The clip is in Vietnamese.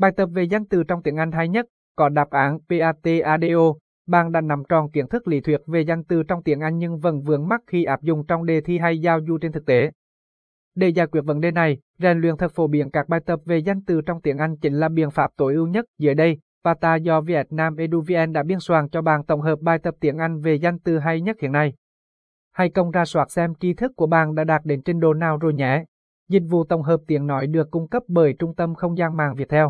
Bài tập về danh từ trong tiếng Anh hay nhất có đáp án patadovietnam. Bạn đã nắm tròn kiến thức lý thuyết về danh từ trong tiếng Anh nhưng vẫn vướng mắc khi áp dụng trong đề thi hay giao du trên thực tế. Để giải quyết vấn đề này, rèn luyện thật phổ biến các bài tập về danh từ trong tiếng Anh chính là biện pháp tối ưu nhất. Dưới đây, vietnam eduvn đã biên soạn cho bạn tổng hợp bài tập tiếng Anh về danh từ hay nhất hiện nay. Hãy cùng rà soát xem tri thức của bạn đã đạt đến trình độ nào rồi nhé. Dịch vụ tổng hợp tiếng nói được cung cấp bởi Trung tâm Không gian mạng Viettel.